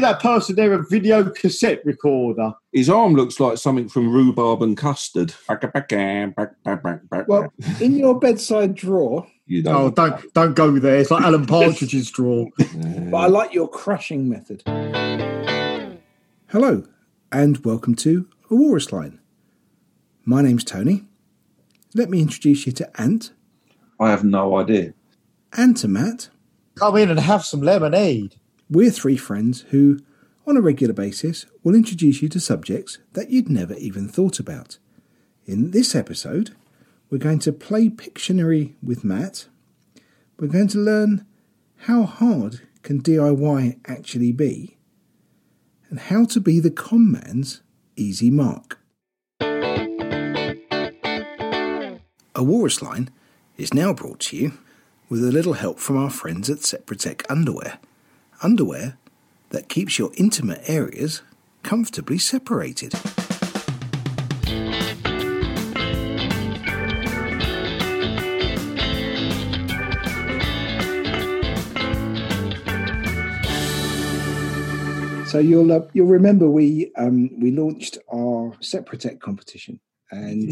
give that person there a video cassette recorder? His arm looks like something from Rhubarb and Custard. Well, in your bedside drawer... You don't don't go there. It's like Alan Partridge's drawer. But I like your crushing method. Hello, and welcome to A Walrus Line. My name's Tony. Let me introduce you to Ant. I have no idea. And to Matt. Come in and have some lemonade. We're three friends who, on a regular basis, will introduce you to subjects that you'd never even thought about. In this episode, we're going to play Pictionary with Matt. We're going to learn how hard can DIY actually be, and how to be the con man's easy mark. A Walrus Line is now brought to you with a little help from our friends at Separatec Underwear. Underwear that keeps your intimate areas comfortably separated. So you'll remember we launched our Separatec competition, and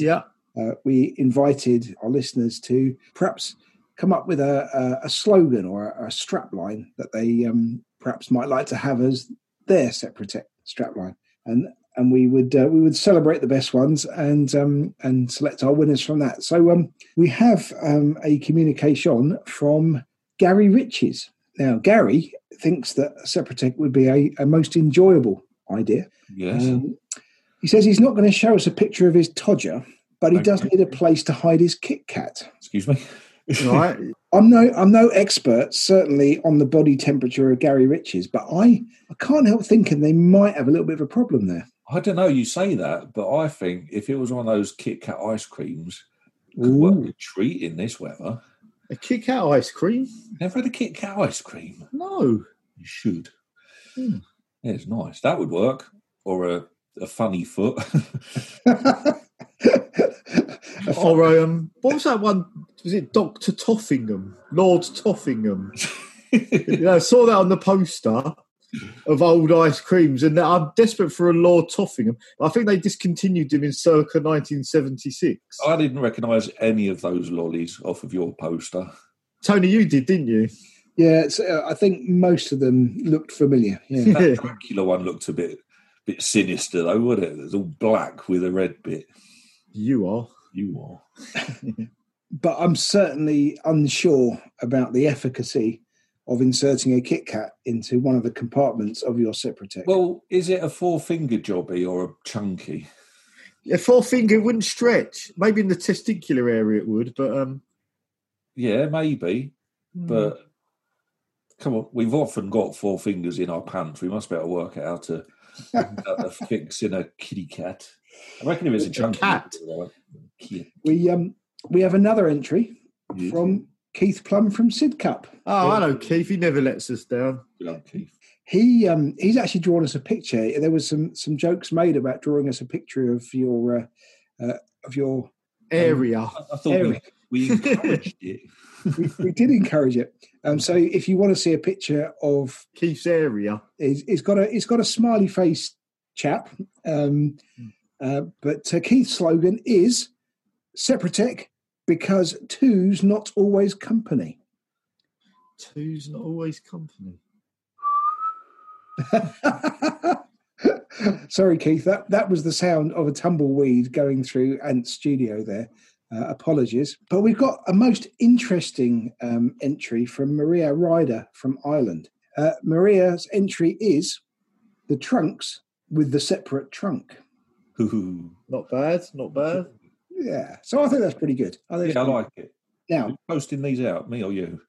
we invited our listeners to perhaps come up with a slogan or a strap line that they perhaps might like to have as their Separatec strap line. And we would celebrate the best ones and select our winners from that. So we have a communication from Gary Riches. Now, Gary thinks that Separatec would be a most enjoyable idea. Yes. He says he's not going to show us a picture of his Todger, but he does need a place to hide his Kit Kat. Excuse me. Right. I'm no expert, certainly, on the body temperature of Gary Riches, but I can't help thinking they might have a little bit of a problem there. I don't know, you say that, but I think if it was one of those Kit Kat ice creams, it could work a treat in this weather. A Kit Kat ice cream? Never had a Kit Kat ice cream. No. You should. Mm. Yeah, it's nice. That would work. Or a funny foot. Or what was that one? Was it Dr. Toffingham? Lord Toffingham. I saw that on the poster of old ice creams, and I'm desperate for a Lord Toffingham. I think they discontinued him in circa 1976. I didn't recognise any of those lollies off of your poster. Tony, you did, didn't you? Yeah, I think most of them looked familiar. Yeah. That Dracula one looked a bit sinister, though, wasn't it? It was all black with a red bit. You are. But I'm certainly unsure about the efficacy of inserting a Kit Kat into one of the compartments of your Separatec. Well, is it a four-finger jobby or a chunky? A four-finger wouldn't stretch. Maybe in the testicular area it would, but... yeah, maybe. Mm. But, come on, we've often got four fingers in our pants. We must be able to work out how to fix in a kitty cat. I reckon if it's a chunky cat. We have another entry from Keith Plum from Sidcup. Oh, I know Keith. He never lets us down. We love Keith. He's actually drawn us a picture. There was some jokes made about drawing us a picture of your area. I thought area. We encouraged it. we did encourage it. So if you want to see a picture of Keith's area, it's got a smiley face chap. But Keith's slogan is Separatec, because two's not always company. Two's not always company. Sorry, Keith. That was the sound of a tumbleweed going through Ant's studio there. Apologies. But we've got a most interesting entry from Maria Ryder from Ireland. Maria's entry is the trunks with the separate trunk. Ooh. Not bad. Yeah, so I think that's pretty good. I like it. Now, who's posting these out, me or you?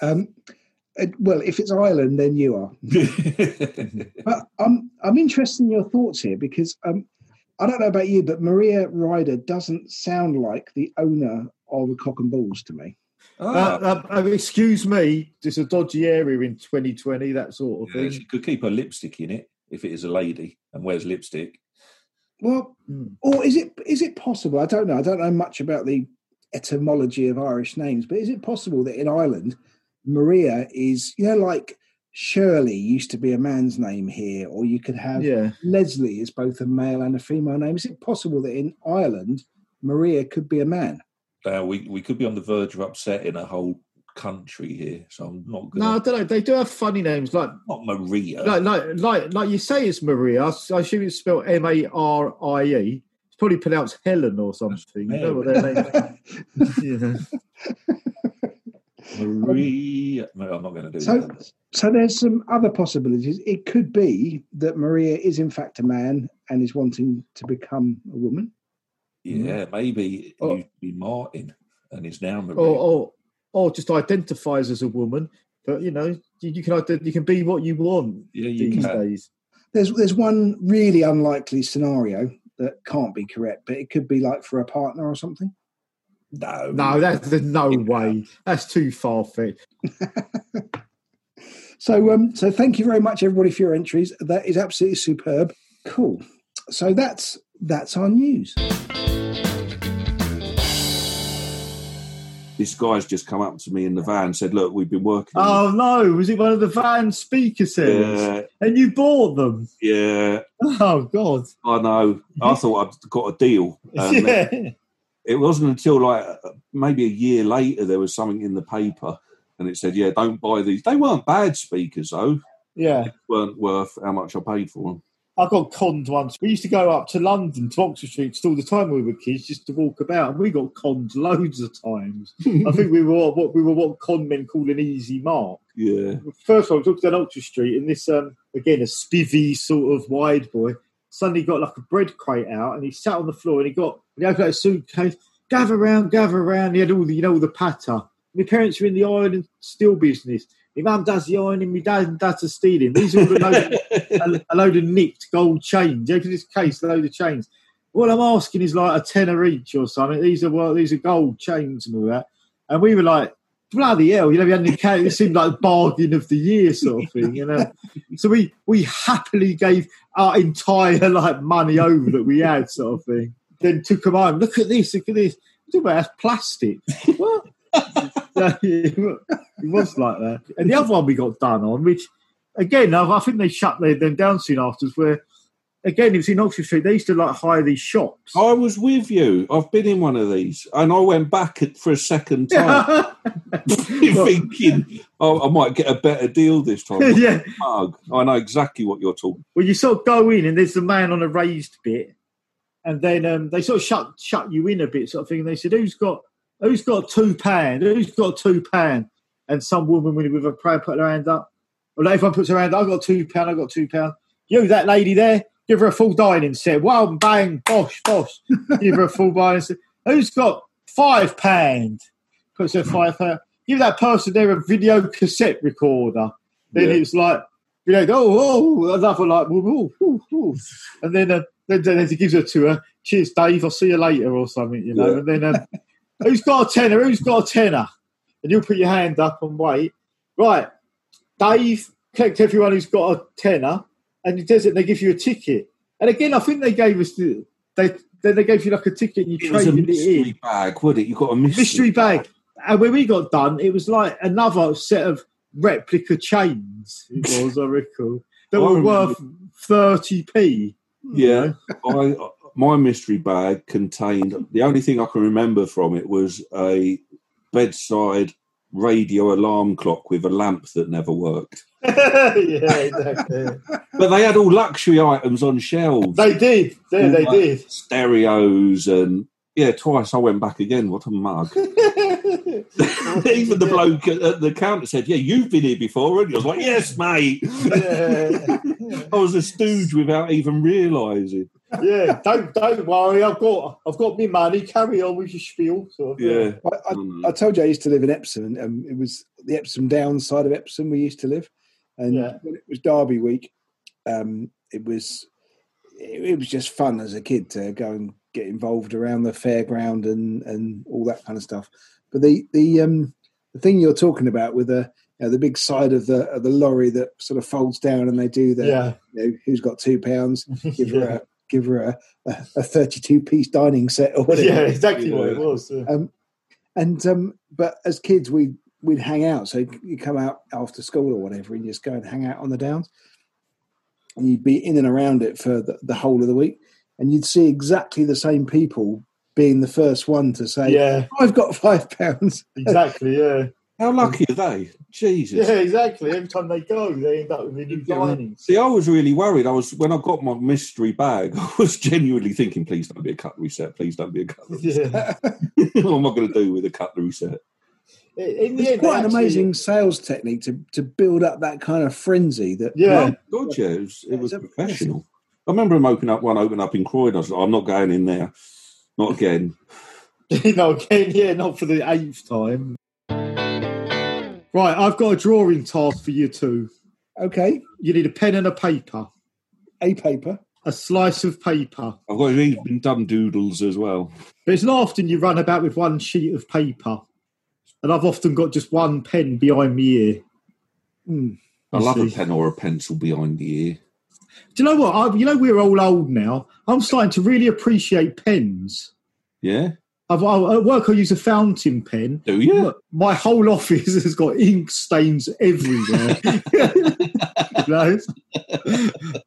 Well, if it's Ireland, then you are. But I'm interested in your thoughts here, because I don't know about you, but Maria Ryder doesn't sound like the owner of a Cock and Balls to me. Excuse me, there's a dodgy area in 2020, that sort of thing. She could keep her lipstick in it if it is a lady and wears lipstick. Well, or is it possible? I don't know much about the etymology of Irish names, but is it possible that in Ireland, Maria is, like Shirley used to be a man's name here, or you could have Leslie is both a male and a female name. Is it possible that in Ireland, Maria could be a man? We could be on the verge of upsetting a whole country here, so I'm not going. No, I don't know. They do have funny names like not Maria. Like you say, it's Maria. I assume it's spelled M-A-R-I-E. It's probably pronounced Helen or something. You know what their name is. Maria, no, I'm not going to do that. So there's some other possibilities. It could be that Maria is in fact a man and is wanting to become a woman. Yeah, maybe he used to be Martin and is now Maria. Or just identifies as a woman. But you know, you can be what you want these days. There's one really unlikely scenario that can't be correct, but it could be like for a partner or something. No, there's no way. That's too far-fetched. So thank you very much, everybody, for your entries. That is absolutely superb. Cool. So that's our news. This guy's just come up to me in the van and said, look, we've been working. Oh, no. Was it one of the van speaker sets? Yeah. And you bought them? Yeah. Oh, God. I know. I thought I'd got a deal. It wasn't until like maybe a year later there was something in the paper and it said, yeah, don't buy these. They weren't bad speakers, though. Yeah. They weren't worth how much I paid for them. I got conned once. We used to go up to London, to Oxford Street, just all the time when we were kids, just to walk about. And we got conned loads of times. I think we were what con men call an easy mark. Yeah. First time we walked down Oxford Street and this, again, a spivvy sort of wide boy, suddenly got like a bread crate out and he sat on the floor and he opened a suitcase, gather round. He had all the, you know, all the patter. My parents were in the iron and steel business. My mum does the ironing, my dad and dad's are stealing. These are all a load of nicked gold chains. He opened this case, a load of chains. All I'm asking is like a tenner each or something. These are gold chains and all that. And we were like, bloody hell, you know, we had an account, it seemed like bargain of the year sort of thing, you know. So we happily gave our entire, like, money over that we had sort of thing. Then took them home, look at this. I'm talking about that's plastic. What? It was like that. And the other one we got done on, which, again, I think they shut them down soon afterwards, where, again, it was in Oxford Street, they used to, like, hire these shops. I was with you. I've been in one of these. And I went back for a second time. Thinking, I might get a better deal this time. Yeah. I know exactly what you're talking about. Well, you sort of go in and there's the man on a raised bit and then they sort of shut you in a bit sort of thing. And they said, who's got £2? Who's got £2? And some woman with a prayer put her hand up. Or like, everyone puts her hand up, I've got £2. You, that lady there, give her a full dining set. Wow, bang, bosh. Give her a full dining set. Who's got £5? Puts her £5. Give that person there a video cassette recorder. Then it's like, you know, another like, woo. And then he gives her to her. Cheers, Dave. I'll see you later or something, you know. Yeah. And then who's got a tenner? And you'll put your hand up and wait. Right, Dave, collect everyone who's got a tenner. And he does it. They give you a ticket, and again, I think they gave us they gave you like a ticket, and you traded it in. It was a mystery bag, would it? You got a mystery bag. And when we got done, it was like another set of replica chains. It was, I recall, that were worth 30p. Yeah, my mystery bag contained the only thing I can remember from it was a bedside radio alarm clock with a lamp that never worked. Yeah, exactly. But they had all luxury items on shelves. They did. Yeah, all they like did. Stereos and, yeah, twice I went back again. What a mug. Even the bloke at the counter said, yeah, you've been here before, and I was like, yes, mate. Yeah. I was a stooge without even realising. Yeah, don't worry. I've got my money. Carry on with your spiel. Sort of. Yeah, I told you I used to live in Epsom. It was the Epsom Downs side of Epsom we used to live, and when it was Derby week, it was just fun as a kid to go and get involved around the fairground and all that kind of stuff. But the thing you're talking about with the the big side of the lorry that sort of folds down and they do the who's got £2, give her a give her a 32-piece dining set or whatever. Yeah, exactly what it was. Yeah. But as kids, we we'd hang out. So you come out after school or whatever and you just go and hang out on the Downs. And you'd be in and around it for the whole of the week. And you'd see exactly the same people being the first one to say, yeah, oh, I've got £5. Exactly, yeah. How lucky are they? Jesus. Yeah, exactly. Every time they go, they end up with a new dining. See, I was really worried. When I got my mystery bag, I was genuinely thinking, please don't be a cutlery set. Please don't be a cutlery set. What am I going to do with a cutlery set? It's quite an amazing sales technique to build up that kind of frenzy. That God, yeah, it was professional. I remember him open up in Croydon. I was like, I'm not going in there. Not again. Not for the 8th time. Right, I've got a drawing task for you two. Okay. You need a pen and a paper. A paper? A slice of paper. I've got even done doodles as well. But it's not often you run about with one sheet of paper. And I've often got just one pen behind my ear. Mm, I love a pen or a pencil behind the ear. Do you know what? We're all old now. I'm starting to really appreciate pens. Yeah. At work, I use a fountain pen. Do you? My whole office has got ink stains everywhere,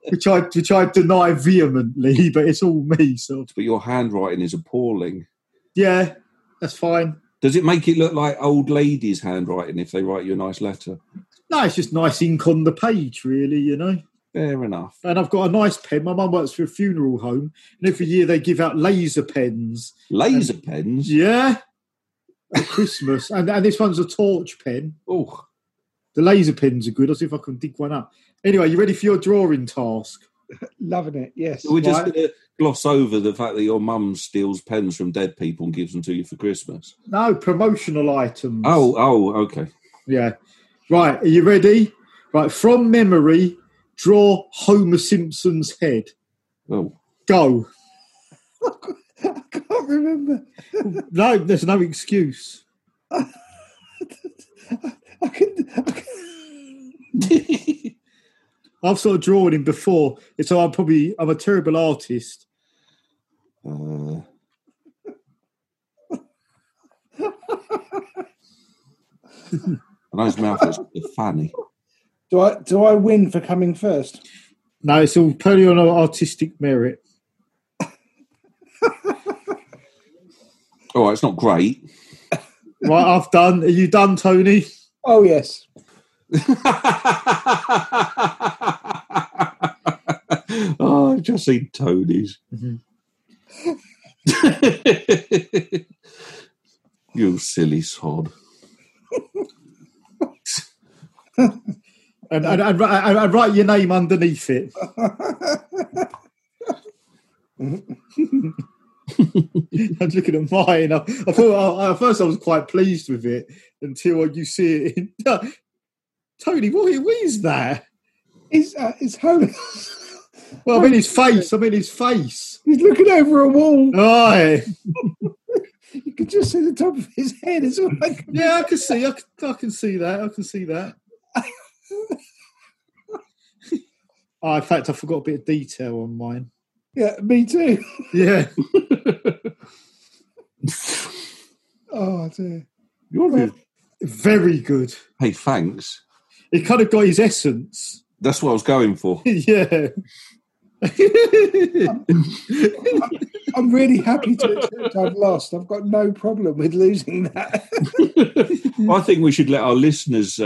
which I deny vehemently, but it's all me. So. But your handwriting is appalling. Yeah, that's fine. Does it make it look like old ladies' handwriting if they write you a nice letter? No, it's just nice ink on the page, really, you know. Fair enough. And I've got a nice pen. My mum works for a funeral home, and every year they give out laser pens. Laser pens? Yeah. At Christmas. And this one's a torch pen. Oh. The laser pens are good. I'll see if I can dig one up. Anyway, you ready for your drawing task? Loving it, yes. So we're just going to gloss over the fact that your mum steals pens from dead people and gives them to you for Christmas. No, promotional items. Oh, okay. Yeah. Right, are you ready? Right, from memory... Draw Homer Simpson's head. Oh. Go. I can't remember. No, there's no excuse. I I've sort of drawn him before, so I'm a terrible artist. And his mouth is funny. Do I win for coming first? No, it's all purely on artistic merit. All right, it's not great. Right, I've done. Are you done, Tony? Oh, yes. Oh, I've just seen Tony's. Mm-hmm. You silly sod. And write your name underneath it. I'm looking at mine. I thought at first I was quite pleased with it until you see it. Tony, what is that? It's Homer. Well, I mean his face. He's looking over a wall. Aye. You can just see the top of his head. It's all like, yeah, I can see. I can see that. Oh, in fact, I forgot a bit of detail on mine. Yeah, me too. Yeah. Oh, dear. You're very good. Hey, thanks. It kind of got his essence. That's what I was going for. Yeah. I'm really happy to accept I've lost. I've got no problem with losing that. I think we should let our listeners...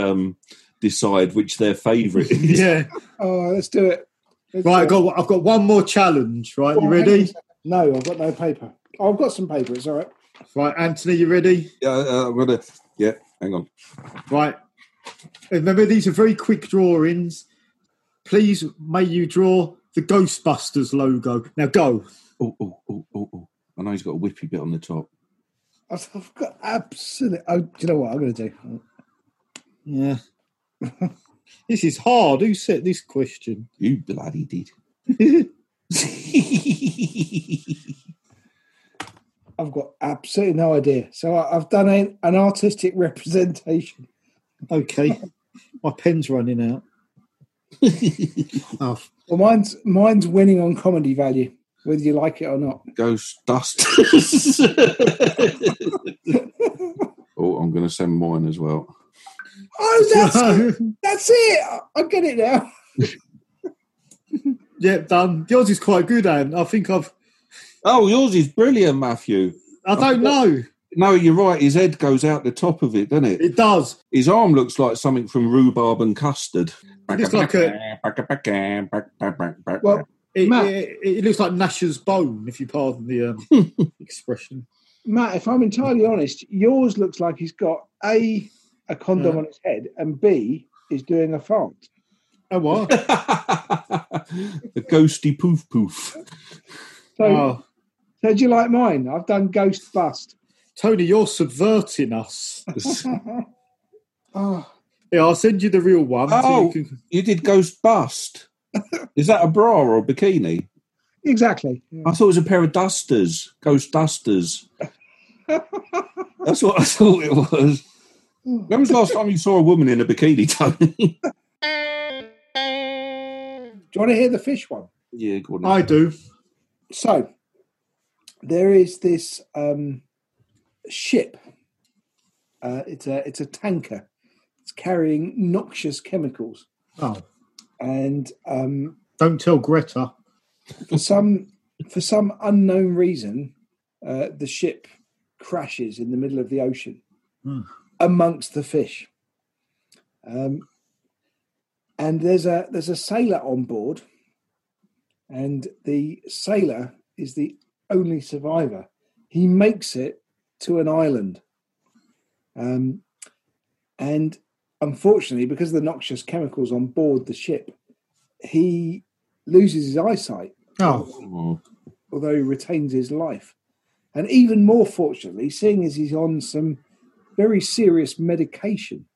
decide which their favourite is. Yeah. Oh, let's do it. I've got one more challenge, right? You ready? No, I've got no paper. Oh, I've got some paper, it's all right. Right, Anthony, you ready? Yeah, I'm going to... Yeah, hang on. Right. Remember, these are very quick drawings. Please, may you draw the Ghostbusters logo. Now, go. Oh. I know he's got a whippy bit on the top. I've got absolute... Oh, do you know what I'm going to do? Yeah. This is hard. Who set this question? You bloody did. I've got absolutely no idea. So I've done an artistic representation. Okay. My pen's running out. Oh. Well, mine's winning on comedy value, whether you like it or not. Ghostbusters. people, I'm going to send mine as well. Oh, that's it. I get it now. Yep, done. Yours is quite good, Anne. I think I've... Oh, yours is brilliant, Matthew. I don't know. No, you're right. His head goes out the top of it, doesn't it? It does. His arm looks like something from Rhubarb and Custard. It looks like a... Well, it looks like Nasher's bone, if you pardon the expression. Matt, if I'm entirely honest, yours looks like he's got a condom on his head, and B, is doing a fart. Oh, what? A ghosty poof poof. So do you like mine? I've done ghost bust. Tony, you're subverting us. Yeah, I'll send you the real one. Oh, so you did ghost bust. Is that a bra or a bikini? Exactly. Yeah. I thought it was a pair of dusters, ghost dusters. That's what I thought it was. When was the last time you saw a woman in a bikini, Tony? Do you want to hear the fish one? Yeah, go on. I do. So, there is this ship. It's a tanker. It's carrying noxious chemicals. Oh. And don't tell Greta. For some unknown reason, the ship crashes in the middle of the ocean amongst the fish. And there's a sailor on board, and the sailor is the only survivor. He makes it to an island. And unfortunately, because of the noxious chemicals on board the ship, he loses his eyesight. Oh. Although he retains his life. And even more fortunately, seeing as he's on some very serious medication,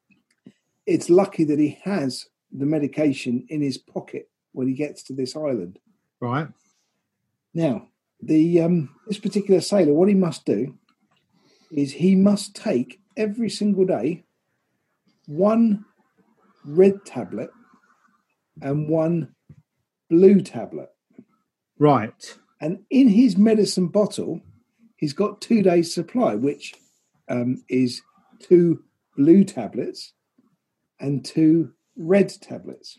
it's lucky that he has the medication in his pocket when he gets to this island. Right. Now, the this particular sailor, what he must do is he must take every single day one red tablet and one blue tablet. Right. And in his medicine bottle, he's got 2 days' supply, which is 2 blue tablets and 2 red tablets.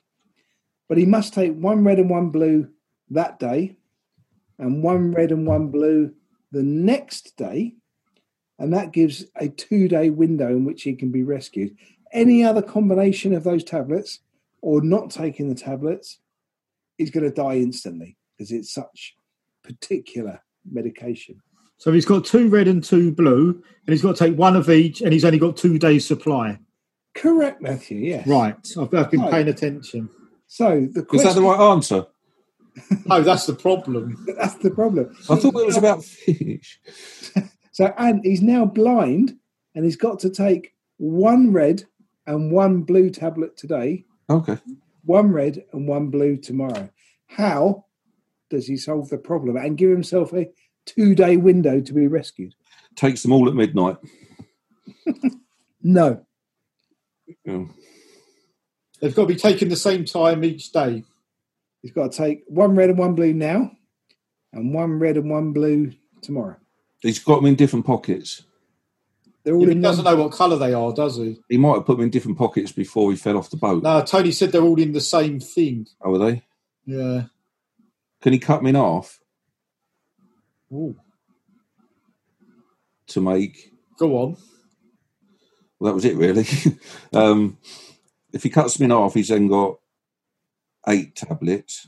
But he must take one red and one blue that day, and one red and one blue the next day, and that gives a 2-day window in which he can be rescued. Any other combination of those tablets, or not taking the tablets, is going to die instantly because it's such particular medication. So he's got 2 red and 2 blue, and he's got to take one of each, and he's only got 2 days' supply. Correct, Matthew, yes. Right, I've been paying attention. So the question... Is that the right answer? No, that's the problem. That's the problem. I thought it was about fish. So, and he's now blind, and he's got to take one red and one blue tablet today. Okay. One red and one blue tomorrow. How does he solve the problem and give himself a 2-day window to be rescued? Takes them all at midnight. No. Oh. They've got to be taken the same time each day. He's got to take one red and one blue now, and one red and one blue tomorrow. He's got them in different pockets. They're all. Yeah, he doesn't know what colour they are, does he? He might have put them in different pockets before he fell off the boat. No, Tony said they're all in the same thing. Oh, are they? Yeah. Can he cut them in half? Ooh. To make... Go on. Well, that was it, really. If he cuts them in half, he's then got 8 tablets.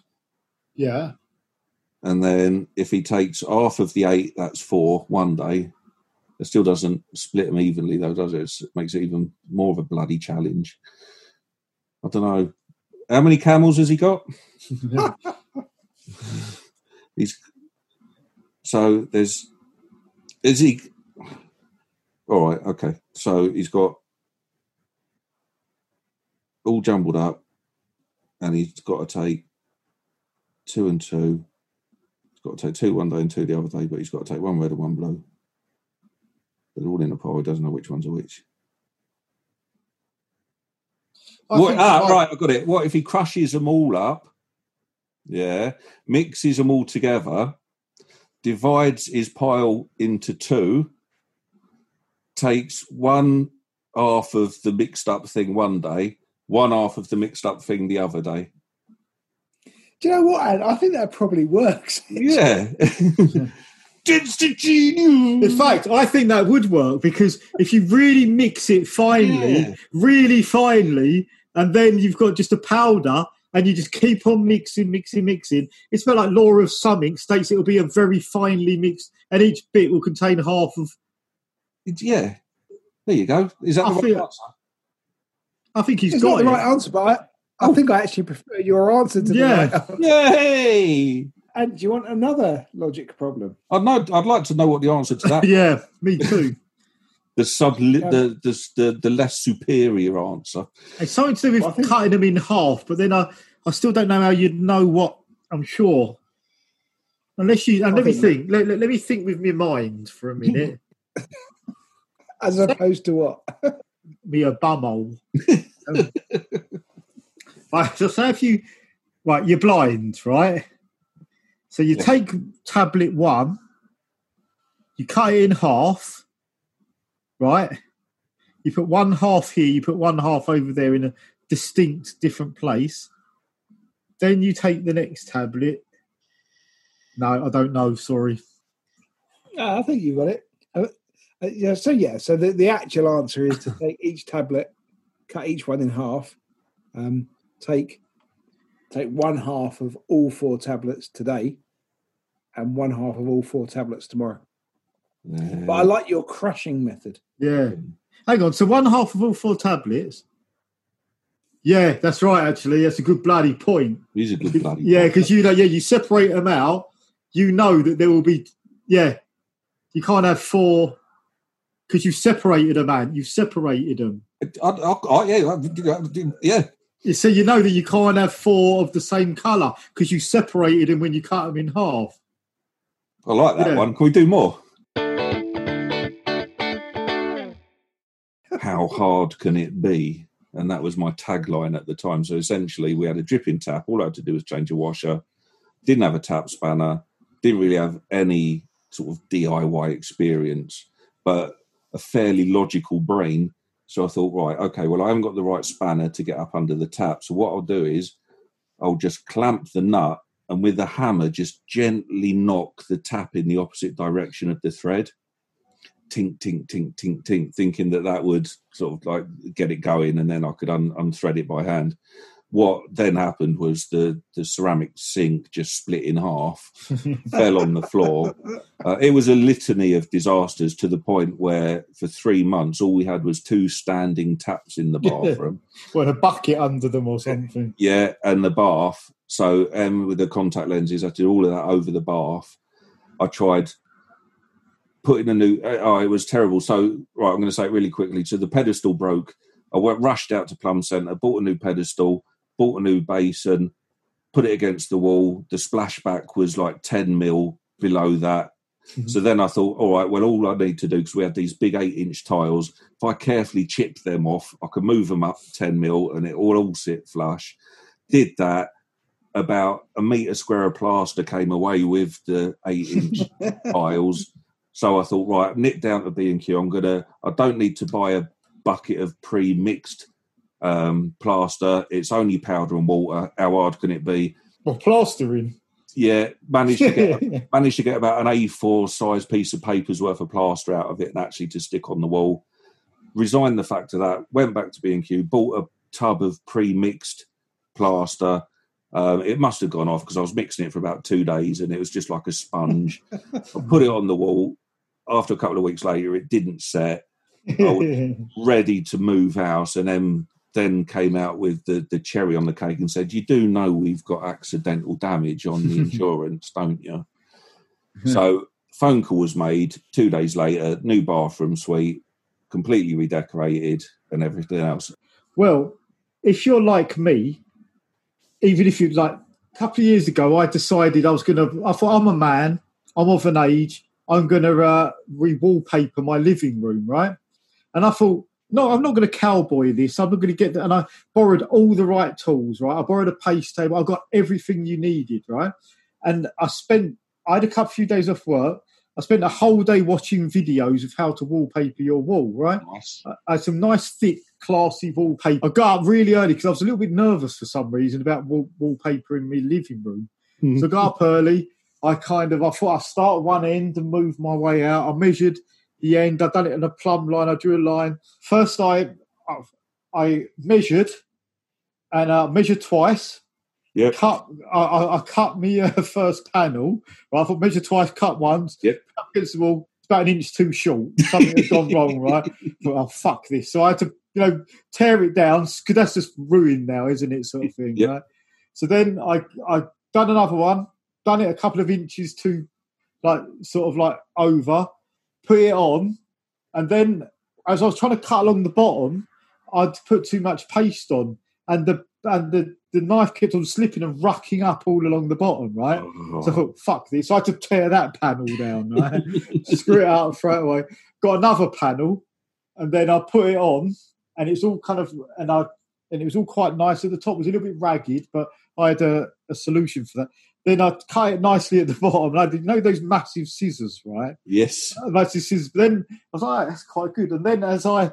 Yeah. And then if he takes half of the 8, that's 4 one day. It still doesn't split them evenly, though, does it? It makes it even more of a bloody challenge. I don't know. How many camels has he got? All right, okay. So he's got all jumbled up, and he's got to take 2 and 2. He's got to take 2 one day and 2 the other day, but he's got to take one red and one blue. They're all in a pile. He doesn't know which ones are which. Right, I got it. What if he crushes them all up? Yeah, mixes them all together, divides his pile into 2, takes one half of the mixed up thing one day, one half of the mixed up thing the other day. Do you know what, Ant? I think that probably works. Yeah. It's the genius. In fact, I think that would work, because if you really mix it finely, really finely, and then you've got just a powder and you just keep on mixing. It's about like Law of Summing states it'll be a very finely mixed, and each bit will contain half of... Yeah. There you go. Is that the right answer? I think it's got it. It's not the right answer, but I think I actually prefer your answer to the right answer. Yay! And do you want another logic problem? I'd like to know what the answer to that is. Yeah, me too. The less superior answer. It's something to do with cutting them in half, but then I still don't know how you'd know what, I'm sure. Unless you... And let me think. Let me think with my mind for a minute. As opposed to what? Me a bumhole. Right, so say if you... Right, you're blind, right? So you take tablet one, you cut it in half, right? You put one half here, you put one half over there in a distinct different place. Then you take the next tablet. No, I don't know, sorry. No, I think you got it. So the actual answer is to take each tablet, cut each one in half, take one half of all four tablets today and one half of all four tablets tomorrow. No. But I like your crushing method. Yeah. Hang on, so one half of all four tablets? Yeah, that's right, actually. That's a good bloody point. It is a good bloody point. Yeah, because you separate them out, you know that there will be... Yeah, you can't have four... Because you've separated them, man. You've separated them. Yeah. So you know that you can't have four of the same colour because you separated them when you cut them in half. I like that one. Can we do more? How hard can it be? And that was my tagline at the time. So essentially we had a dripping tap. All I had to do was change a washer. Didn't have a tap spanner. Didn't really have any sort of DIY experience, but a fairly logical brain. So I thought, right, okay, well, I haven't got the right spanner to get up under the tap. So what I'll do is I'll just clamp the nut and with the hammer, just gently knock the tap in the opposite direction of the thread. Tink, tink, tink, tink, tink, thinking that would sort of like get it going and then I could unthread it by hand. What then happened was the ceramic sink just split in half, fell on the floor. It was a litany of disasters to the point where for 3 months all we had was two standing taps in the bathroom. Well, a bucket under them or something. Yeah, and the bath. So with the contact lenses, I did all of that over the bath. I tried putting a new... Oh, it was terrible. So, right, I'm going to say it really quickly. So the pedestal broke. I rushed out to Plum Centre, bought a new pedestal, bought a new basin, put it against the wall. The splashback was like 10 mil below that. Mm-hmm. So then I thought, all right, well, all I need to do, because we had these big 8-inch tiles, if I carefully chip them off, I can move them up 10 mil and it will all sit flush. Did that. About a metre square of plaster came away with the 8-inch tiles. So I thought, right, nip down to B&Q. I don't need to buy a bucket of pre-mixed plaster. It's only powder and water. How hard can it be? Well, plastering. Yeah, managed to get about an A4 size piece of paper's worth of plaster out of it and actually to stick on the wall. Resigned the fact of that, went back to B&Q, bought a tub of pre-mixed plaster. It must have gone off because I was mixing it for about 2 days and it was just like a sponge. I put it on the wall. After a couple of weeks later, it didn't set. I was ready to move house and then came out with the cherry on the cake and said, you do know we've got accidental damage on the insurance, don't you? So phone call was made 2 days later, new bathroom suite, completely redecorated and everything else. Well, if you're like me, even if you'd like, a couple of years ago, I decided I thought I'm a man, I'm of an age, I'm going to re-wallpaper my living room, right? And I thought, no, I'm not going to cowboy this. I'm not going to get that. And I borrowed all the right tools, right? I borrowed a paste table. I got everything you needed, right? And I had a few days off work. I spent a whole day watching videos of how to wallpaper your wall, right? Nice. I had some nice, thick, classy wallpaper. I got up really early because I was a little bit nervous for some reason about wallpapering my living room. Mm-hmm. So I got up early. I thought I'd start at one end and move my way out. I measured the end. I'd done it in a plumb line. I drew a line. First, I measured and measured twice. Yep. I cut me first panel. Right? I thought measure twice, cut once. Yep. It's about an inch too short. Something had gone wrong, right? But oh, fuck this. So I had to, tear it down because that's just ruined now, isn't it? Sort of thing, yep. Right? So then I done another one, done it a couple of inches too, over, put it on, and then as I was trying to cut along the bottom, I'd put too much paste on, and the knife kept on slipping and rucking up all along the bottom, right? Oh. So I thought, fuck this. So I had to tear that panel down, right? Screw it out, throw it away. Got another panel, and then I put it on, and it's all it was all quite nice at the top. It was a little bit ragged, but I had a solution for that. Then I cut it nicely at the bottom, and I did those massive scissors, right? Yes. Massive scissors. Then I was like, that's quite good. And then as I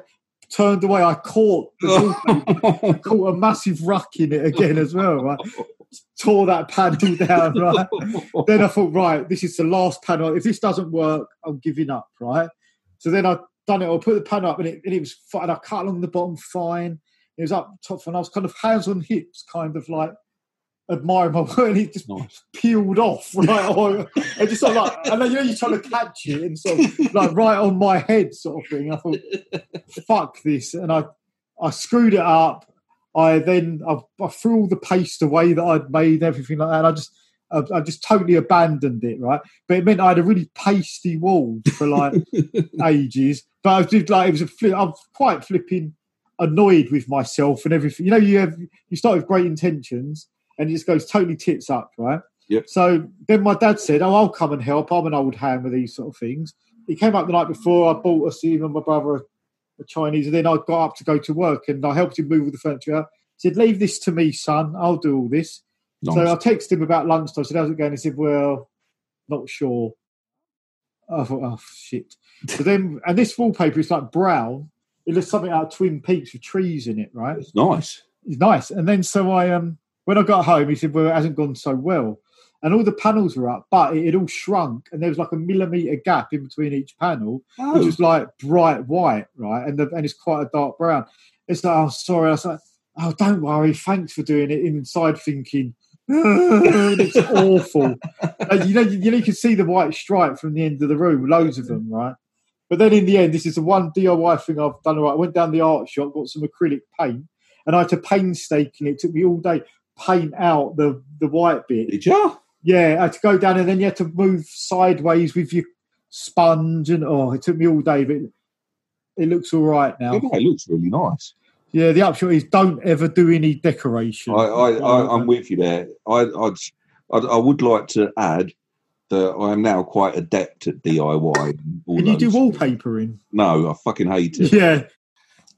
turned away, I caught a massive ruck in it again as well, right? Tore that panel down, right? Then I thought, right, this is the last panel. If this doesn't work, I'm giving up, right? So then I done it, I put the panel up, and it was fine. I cut along the bottom fine. It was up top, and I was kind of hands on hips, kind of like admiring my work, and it just peeled off, right? And just sort of and then you're trying to catch it, and sort of right on my head, sort of thing. I thought, fuck this, and I screwed it up. I threw all the paste away that I'd made, everything like that. And I just totally abandoned it, right? But it meant I had a really pasty wall for ages. But I did I'm quite flipping annoyed with myself and everything. You start with great intentions. And it just goes totally tits up, right? Yep. So then my dad said, I'll come and help. I'm an old hand with these sort of things. He came up the night before. I bought us, him and my brother, a Chinese. And then I got up to go to work, and I helped him move all the furniture out. He said, leave this to me, son. I'll do all this. Nice. So I texted him about lunchtime. I said, how's it going? He said, well, not sure. I thought, oh, shit. So then, and this wallpaper is brown. It looks something out of Twin Peaks with trees in it, right? It's nice. It's nice. And then so when I got home, he said, well, it hasn't gone so well. And all the panels were up, but it had all shrunk, and there was a millimetre gap in between each panel, which was bright white, right? And it's quite a dark brown. It's like, oh, sorry. I was like, oh, don't worry. Thanks for doing it. Inside thinking, it's awful. You can see the white stripe from the end of the room, loads of them, right? But then in the end, this is the one DIY thing I've done right. I went down the art shop, got some acrylic paint, and I had to painstakingly, it took me all day, paint out the white bit. Did you? Yeah, I had to go down, and then you had to move sideways with your sponge, and it took me all day, but it looks all right now. Yeah, it looks really nice. Yeah, the upshot is don't ever do any decoration. I'm with you there. I would like to add that I am now quite adept at DIY. Can you do wallpapering? No, I fucking hate it. Yeah.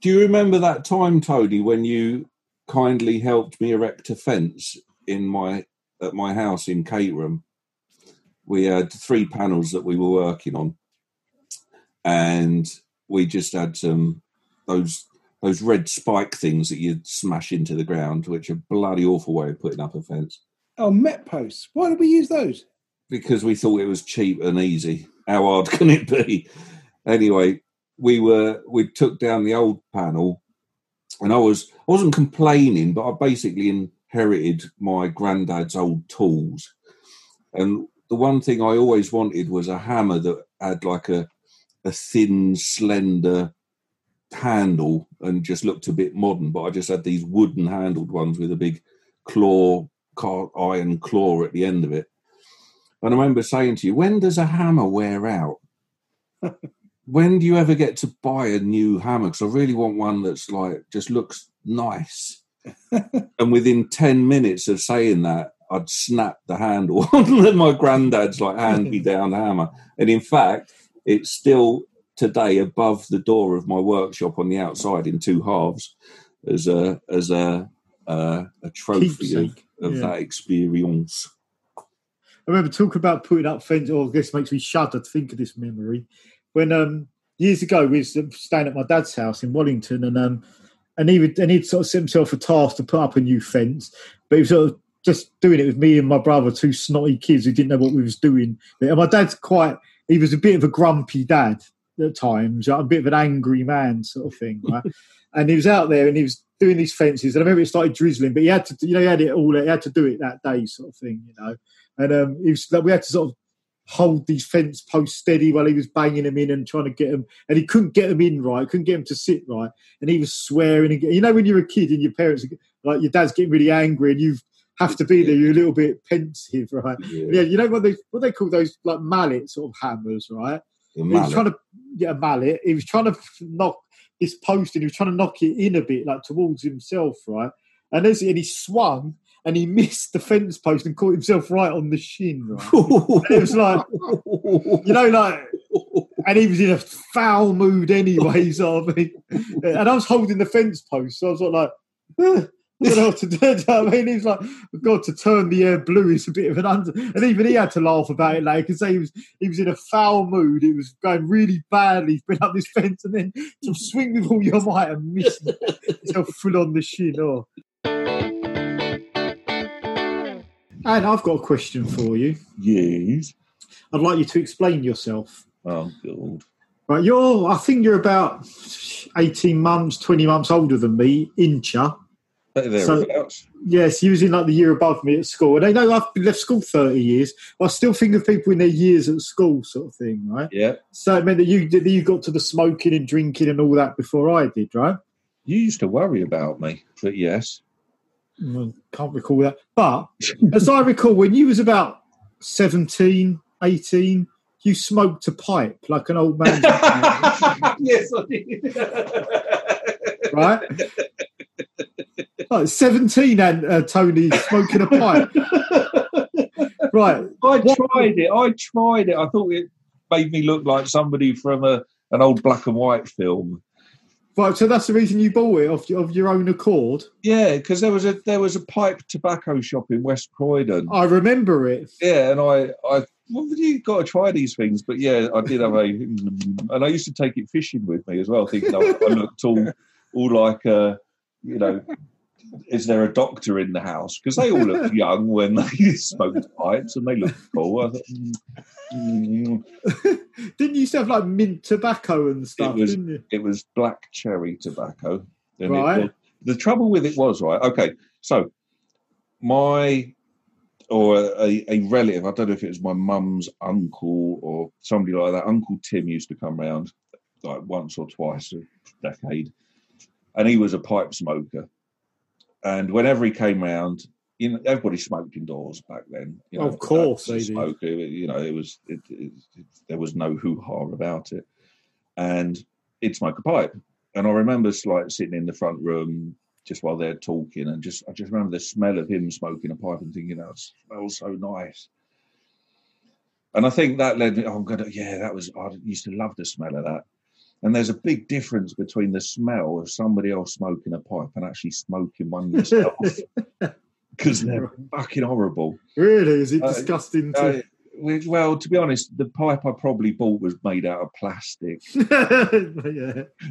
Do you remember that time, Tony, when you kindly helped me erect a fence at my house in Caterham? We had 3 panels that we were working on, and we just had some those red spike things that you'd smash into the ground, which are a bloody awful way of putting up a fence. Oh, Metposts. Why did we use those? Because we thought it was cheap and easy. How hard can it be? Anyway, we took down the old panel. And I wasn't complaining, but I basically inherited my granddad's old tools. And the one thing I always wanted was a hammer that had a thin, slender handle and just looked a bit modern. But I just had these wooden handled ones with a big iron claw at the end of it. And I remember saying to you, when does a hammer wear out? When do you ever get to buy a new hammer? Because I really want one that's just looks nice. And within 10 minutes of saying that, I'd snap the handle on my granddad's hand-me-down hammer. And in fact, it's still today above the door of my workshop on the outside in 2 halves as a trophy of that experience. I remember talking about putting up fence. Oh, this makes me shudder to think of this memory. When years ago, we was staying at my dad's house in Wellington, and he'd sort of set himself a task to put up a new fence, but he was sort of just doing it with me and my brother, two snotty kids who didn't know what we was doing. And my dad's he was a bit of a grumpy dad at times, like a bit of an angry man sort of thing, right? And he was out there and he was doing these fences, and I remember it started drizzling, but he had to, you know, he had to do it that day sort of thing, you know. And he was like, we had to sort of hold these fence posts steady while he was banging them in and trying to get them, and he couldn't get them in right, couldn't get them to sit right, and he was swearing. And you know, when you're a kid and your parents, like your dad's getting really angry, and you have to be there, you're a little bit pensive, right? Yeah, yeah, you know what they call those, like mallet sort of hammers, right? He was trying to get a mallet. He was trying to knock his post, and he was trying to knock it in a bit, like towards himself, right? And he swung. And he missed the fence post and caught himself right on the shin. Right? And it was like, you know, like, and he was in a foul mood anyway. So I mean, and I was holding the fence post, so I was like, I don't know what to do. I mean, he was like, God, to turn the air blue is a bit of an under. And even he had to laugh about it later, because he was in a foul mood. It was going really badly. He's been up this fence and then to swing with all your might and miss himself full on the shin. Oh. And I've got a question for you. Yes. I'd like you to explain yourself. Oh, God. Right, I think you're about 18 months, 20 months older than me, incha. Thereabouts. Yes, you was in like the year above me at school. And I know I've left school 30 years, but I still think of people in their years at school sort of thing, right? Yeah. So it meant that you got to the smoking and drinking and all that before I did, right? You used to worry about me, but yes. I can't recall that. But as I recall, when you was about 17, 18, you smoked a pipe like an old man. Yes, I did. Right? Like 17 and Tony smoking a pipe. Right. I tried it. I thought it made me look like somebody from an old black and white film. Right, so that's the reason you bought it of your own accord. Yeah, because there was a pipe tobacco shop in West Croydon. I remember it. Yeah, and I well, you got to try these things, but yeah, I did have a, and I used to take it fishing with me as well, thinking I looked all like you know, is there a doctor in the house? Because they all looked young when they smoked pipes, and they looked cool. I thought, Didn't you used to have like mint tobacco and stuff, didn't you? It was black cherry tobacco. And right. The trouble with it was, right, okay, so a relative, I don't know if it was my mum's uncle or somebody like that, Uncle Tim used to come round like once or twice a decade, and he was a pipe smoker. And whenever he came round, you know, everybody smoked indoors back then. You know, of course, they smoked. You know, it was there was no hoo-ha about it. And he'd smoke a pipe. And I remember like sitting in the front room just while they're talking, and I just remember the smell of him smoking a pipe and thinking, oh, it smells so nice. And I think that led me. I used to love the smell of that. And there's a big difference between the smell of somebody else smoking a pipe and actually smoking one yourself, because they're fucking horrible. Really? Is it disgusting? Well, to be honest, the pipe I probably bought was made out of plastic. Yeah.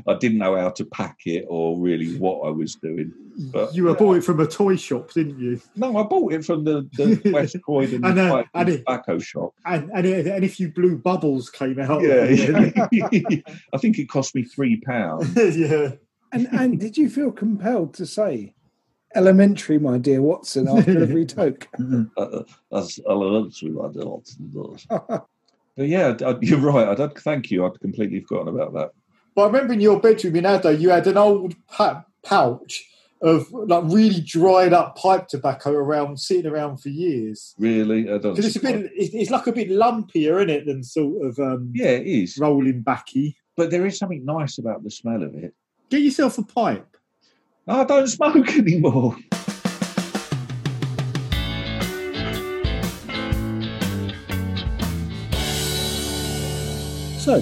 I didn't know how to pack it or really what I was doing. But, you bought it from a toy shop, didn't you? No, I bought it from the West Croydon tobacco shop. And if you blew bubbles came out. Yeah, yeah. I think it cost me £3. Yeah. And did you feel compelled to say, elementary, my dear Watson, after every toke? That's elementary, my dear Watson. But yeah, you're right. Thank you. I'd completely forgotten about that. But I remember in your bedroom in Addo, you had an old pouch of like really dried up pipe tobacco sitting around for years. Really? I don't know. It's like a bit lumpier, isn't it, than sort of yeah, it is. Rolling backy. But there is something nice about the smell of it. Get yourself a pipe. I don't smoke anymore. So,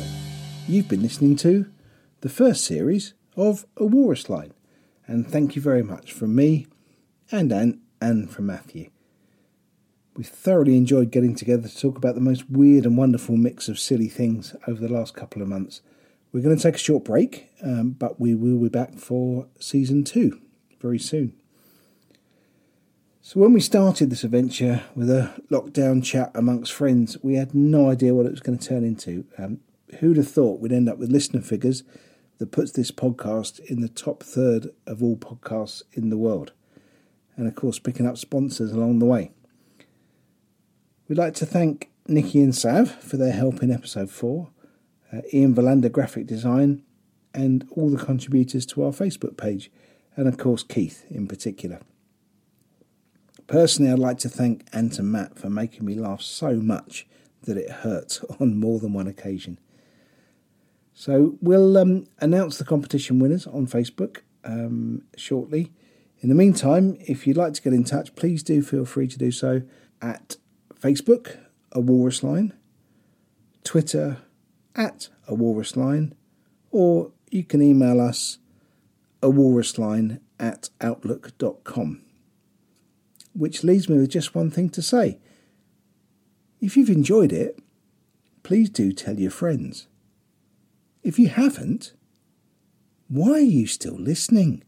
you've been listening to the first series of A Walrus Line, and thank you very much from me and Ant and from Matthew. We thoroughly enjoyed getting together to talk about the most weird and wonderful mix of silly things over the last couple of months. We're going to take a short break, but we will be back for season 2 very soon. So when we started this adventure with a lockdown chat amongst friends, we had no idea what it was going to turn into. Who'd have thought we'd end up with listener figures that puts this podcast in the top third of all podcasts in the world? And of course, picking up sponsors along the way. We'd like to thank Nikki and Sav for their help in episode 4, Ian Valander graphic design, and all the contributors to our Facebook page, and of course Keith in particular. Personally, I'd like to thank Ant and Matt for making me laugh so much that it hurt on more than one occasion. So we'll announce the competition winners on Facebook shortly. In the meantime, if you'd like to get in touch, please do feel free to do so at Facebook, A Walrus Line, Twitter, at A Walrus Line, or you can email us awalrusline@outlook.com. Which leaves me with just one thing to say. If you've enjoyed it, please do tell your friends. If you haven't, why are you still listening?